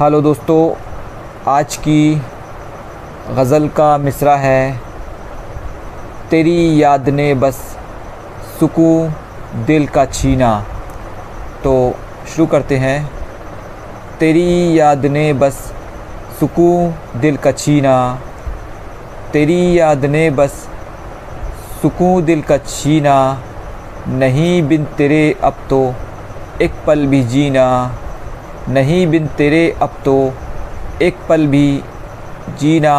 Hello दोस्तों, आज की गज़ल का मिसरा है। तेरी याद ने बस सुकून दिल का छीना। तो शुरू करते हैं। तेरी याद ने बस सुकून दिल का छीना, तेरी याद ने बस सुकून दिल का छीना, नहीं बिन तेरे अब तो एक पल भी जीना, नहीं बिन तेरे अब तो एक पल भी जीना।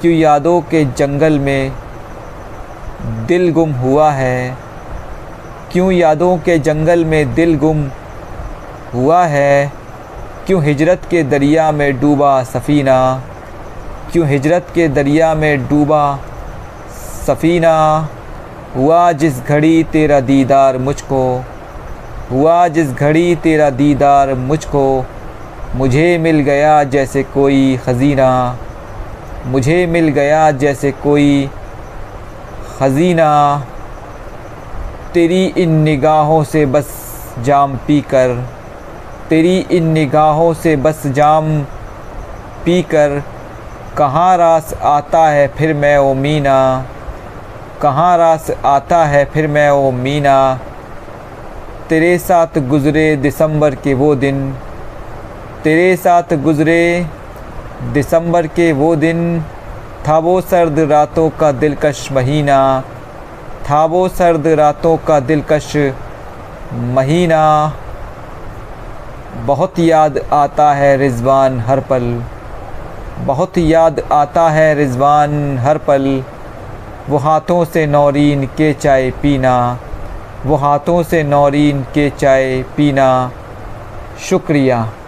क्यों यादों के जंगल में दिल गुम हुआ है, क्यों यादों के जंगल में दिल गुम हुआ है, क्यों हिजरत के दरिया में डूबा सफ़ीना, क्यों हिजरत के दरिया में डूबा सफ़ीना। हुआ जिस घड़ी तेरा दीदार मुझको, हुआ जिस घड़ी तेरा दीदार मुझको, मुझे मिल गया जैसे कोई ख़ज़ीना, मुझे मिल गया जैसे कोई ख़ज़ीना। तेरी इन निगाहों से बस जाम पीकर, तेरी इन निगाहों से बस जाम पीकर, कहाँ रास आता है फिर मैं ओ मीना, कहाँ रास आता है फिर मैं ओ मीना। तेरे साथ गुज़रे दिसंबर के वो दिन, तेरे साथ गुज़रे दिसंबर के वो दिन, था वो सर्द रातों का दिलकश महीना, था वो सर्द रातों का दिलकश महीना। बहुत याद आता है रिजवान हर पल, बहुत याद आता है रिजवान हर पल, वो हाथों से नौरीन के चाय पीना, वो हाथों से नौरीन के चाय पीना। शुक्रिया।